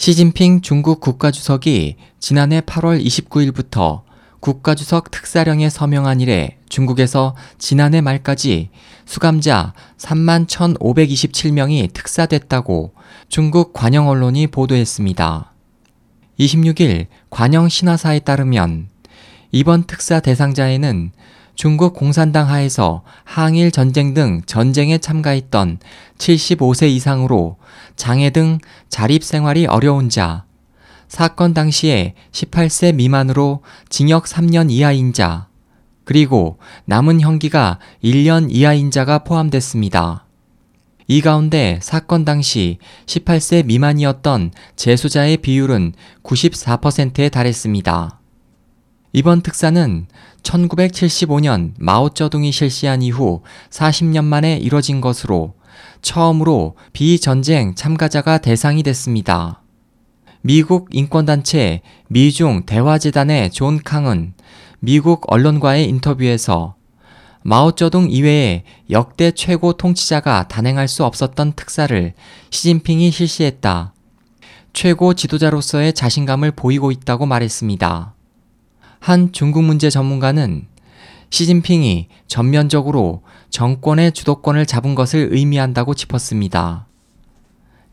시진핑 중국 국가주석이 지난해 8월 29일부터 국가주석 특사령에 서명한 이래 중국에서 지난해 말까지 수감자 31,527명이 특사됐다고 중국 관영 언론이 보도했습니다. 26일 관영 신화사에 따르면 이번 특사 대상자에는 중국 공산당 하에서 항일 전쟁 등 전쟁에 참가했던 75세 이상으로 장애 등 자립 생활이 어려운 자, 사건 당시에 18세 미만으로 징역 3년 이하인 자, 그리고 남은 형기가 1년 이하인 자가 포함됐습니다. 이 가운데 사건 당시 18세 미만이었던 재수자의 비율은 94%에 달했습니다. 이번 특사는 1975년 마오쩌둥이 실시한 이후 40년 만에 이뤄진 것으로 처음으로 비전쟁 참가자가 대상이 됐습니다. 미국 인권단체 미중 대화재단의 존 캉은 미국 언론과의 인터뷰에서 마오쩌둥 이외에 역대 최고 통치자가 단행할 수 없었던 특사를 시진핑이 실시했다. 최고 지도자로서의 자신감을 보이고 있다고 말했습니다. 한 중국 문제 전문가는 시진핑이 전면적으로 정권의 주도권을 잡은 것을 의미한다고 짚었습니다.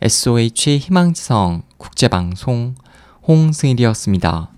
SOH 희망지성 국제방송 홍승일이었습니다.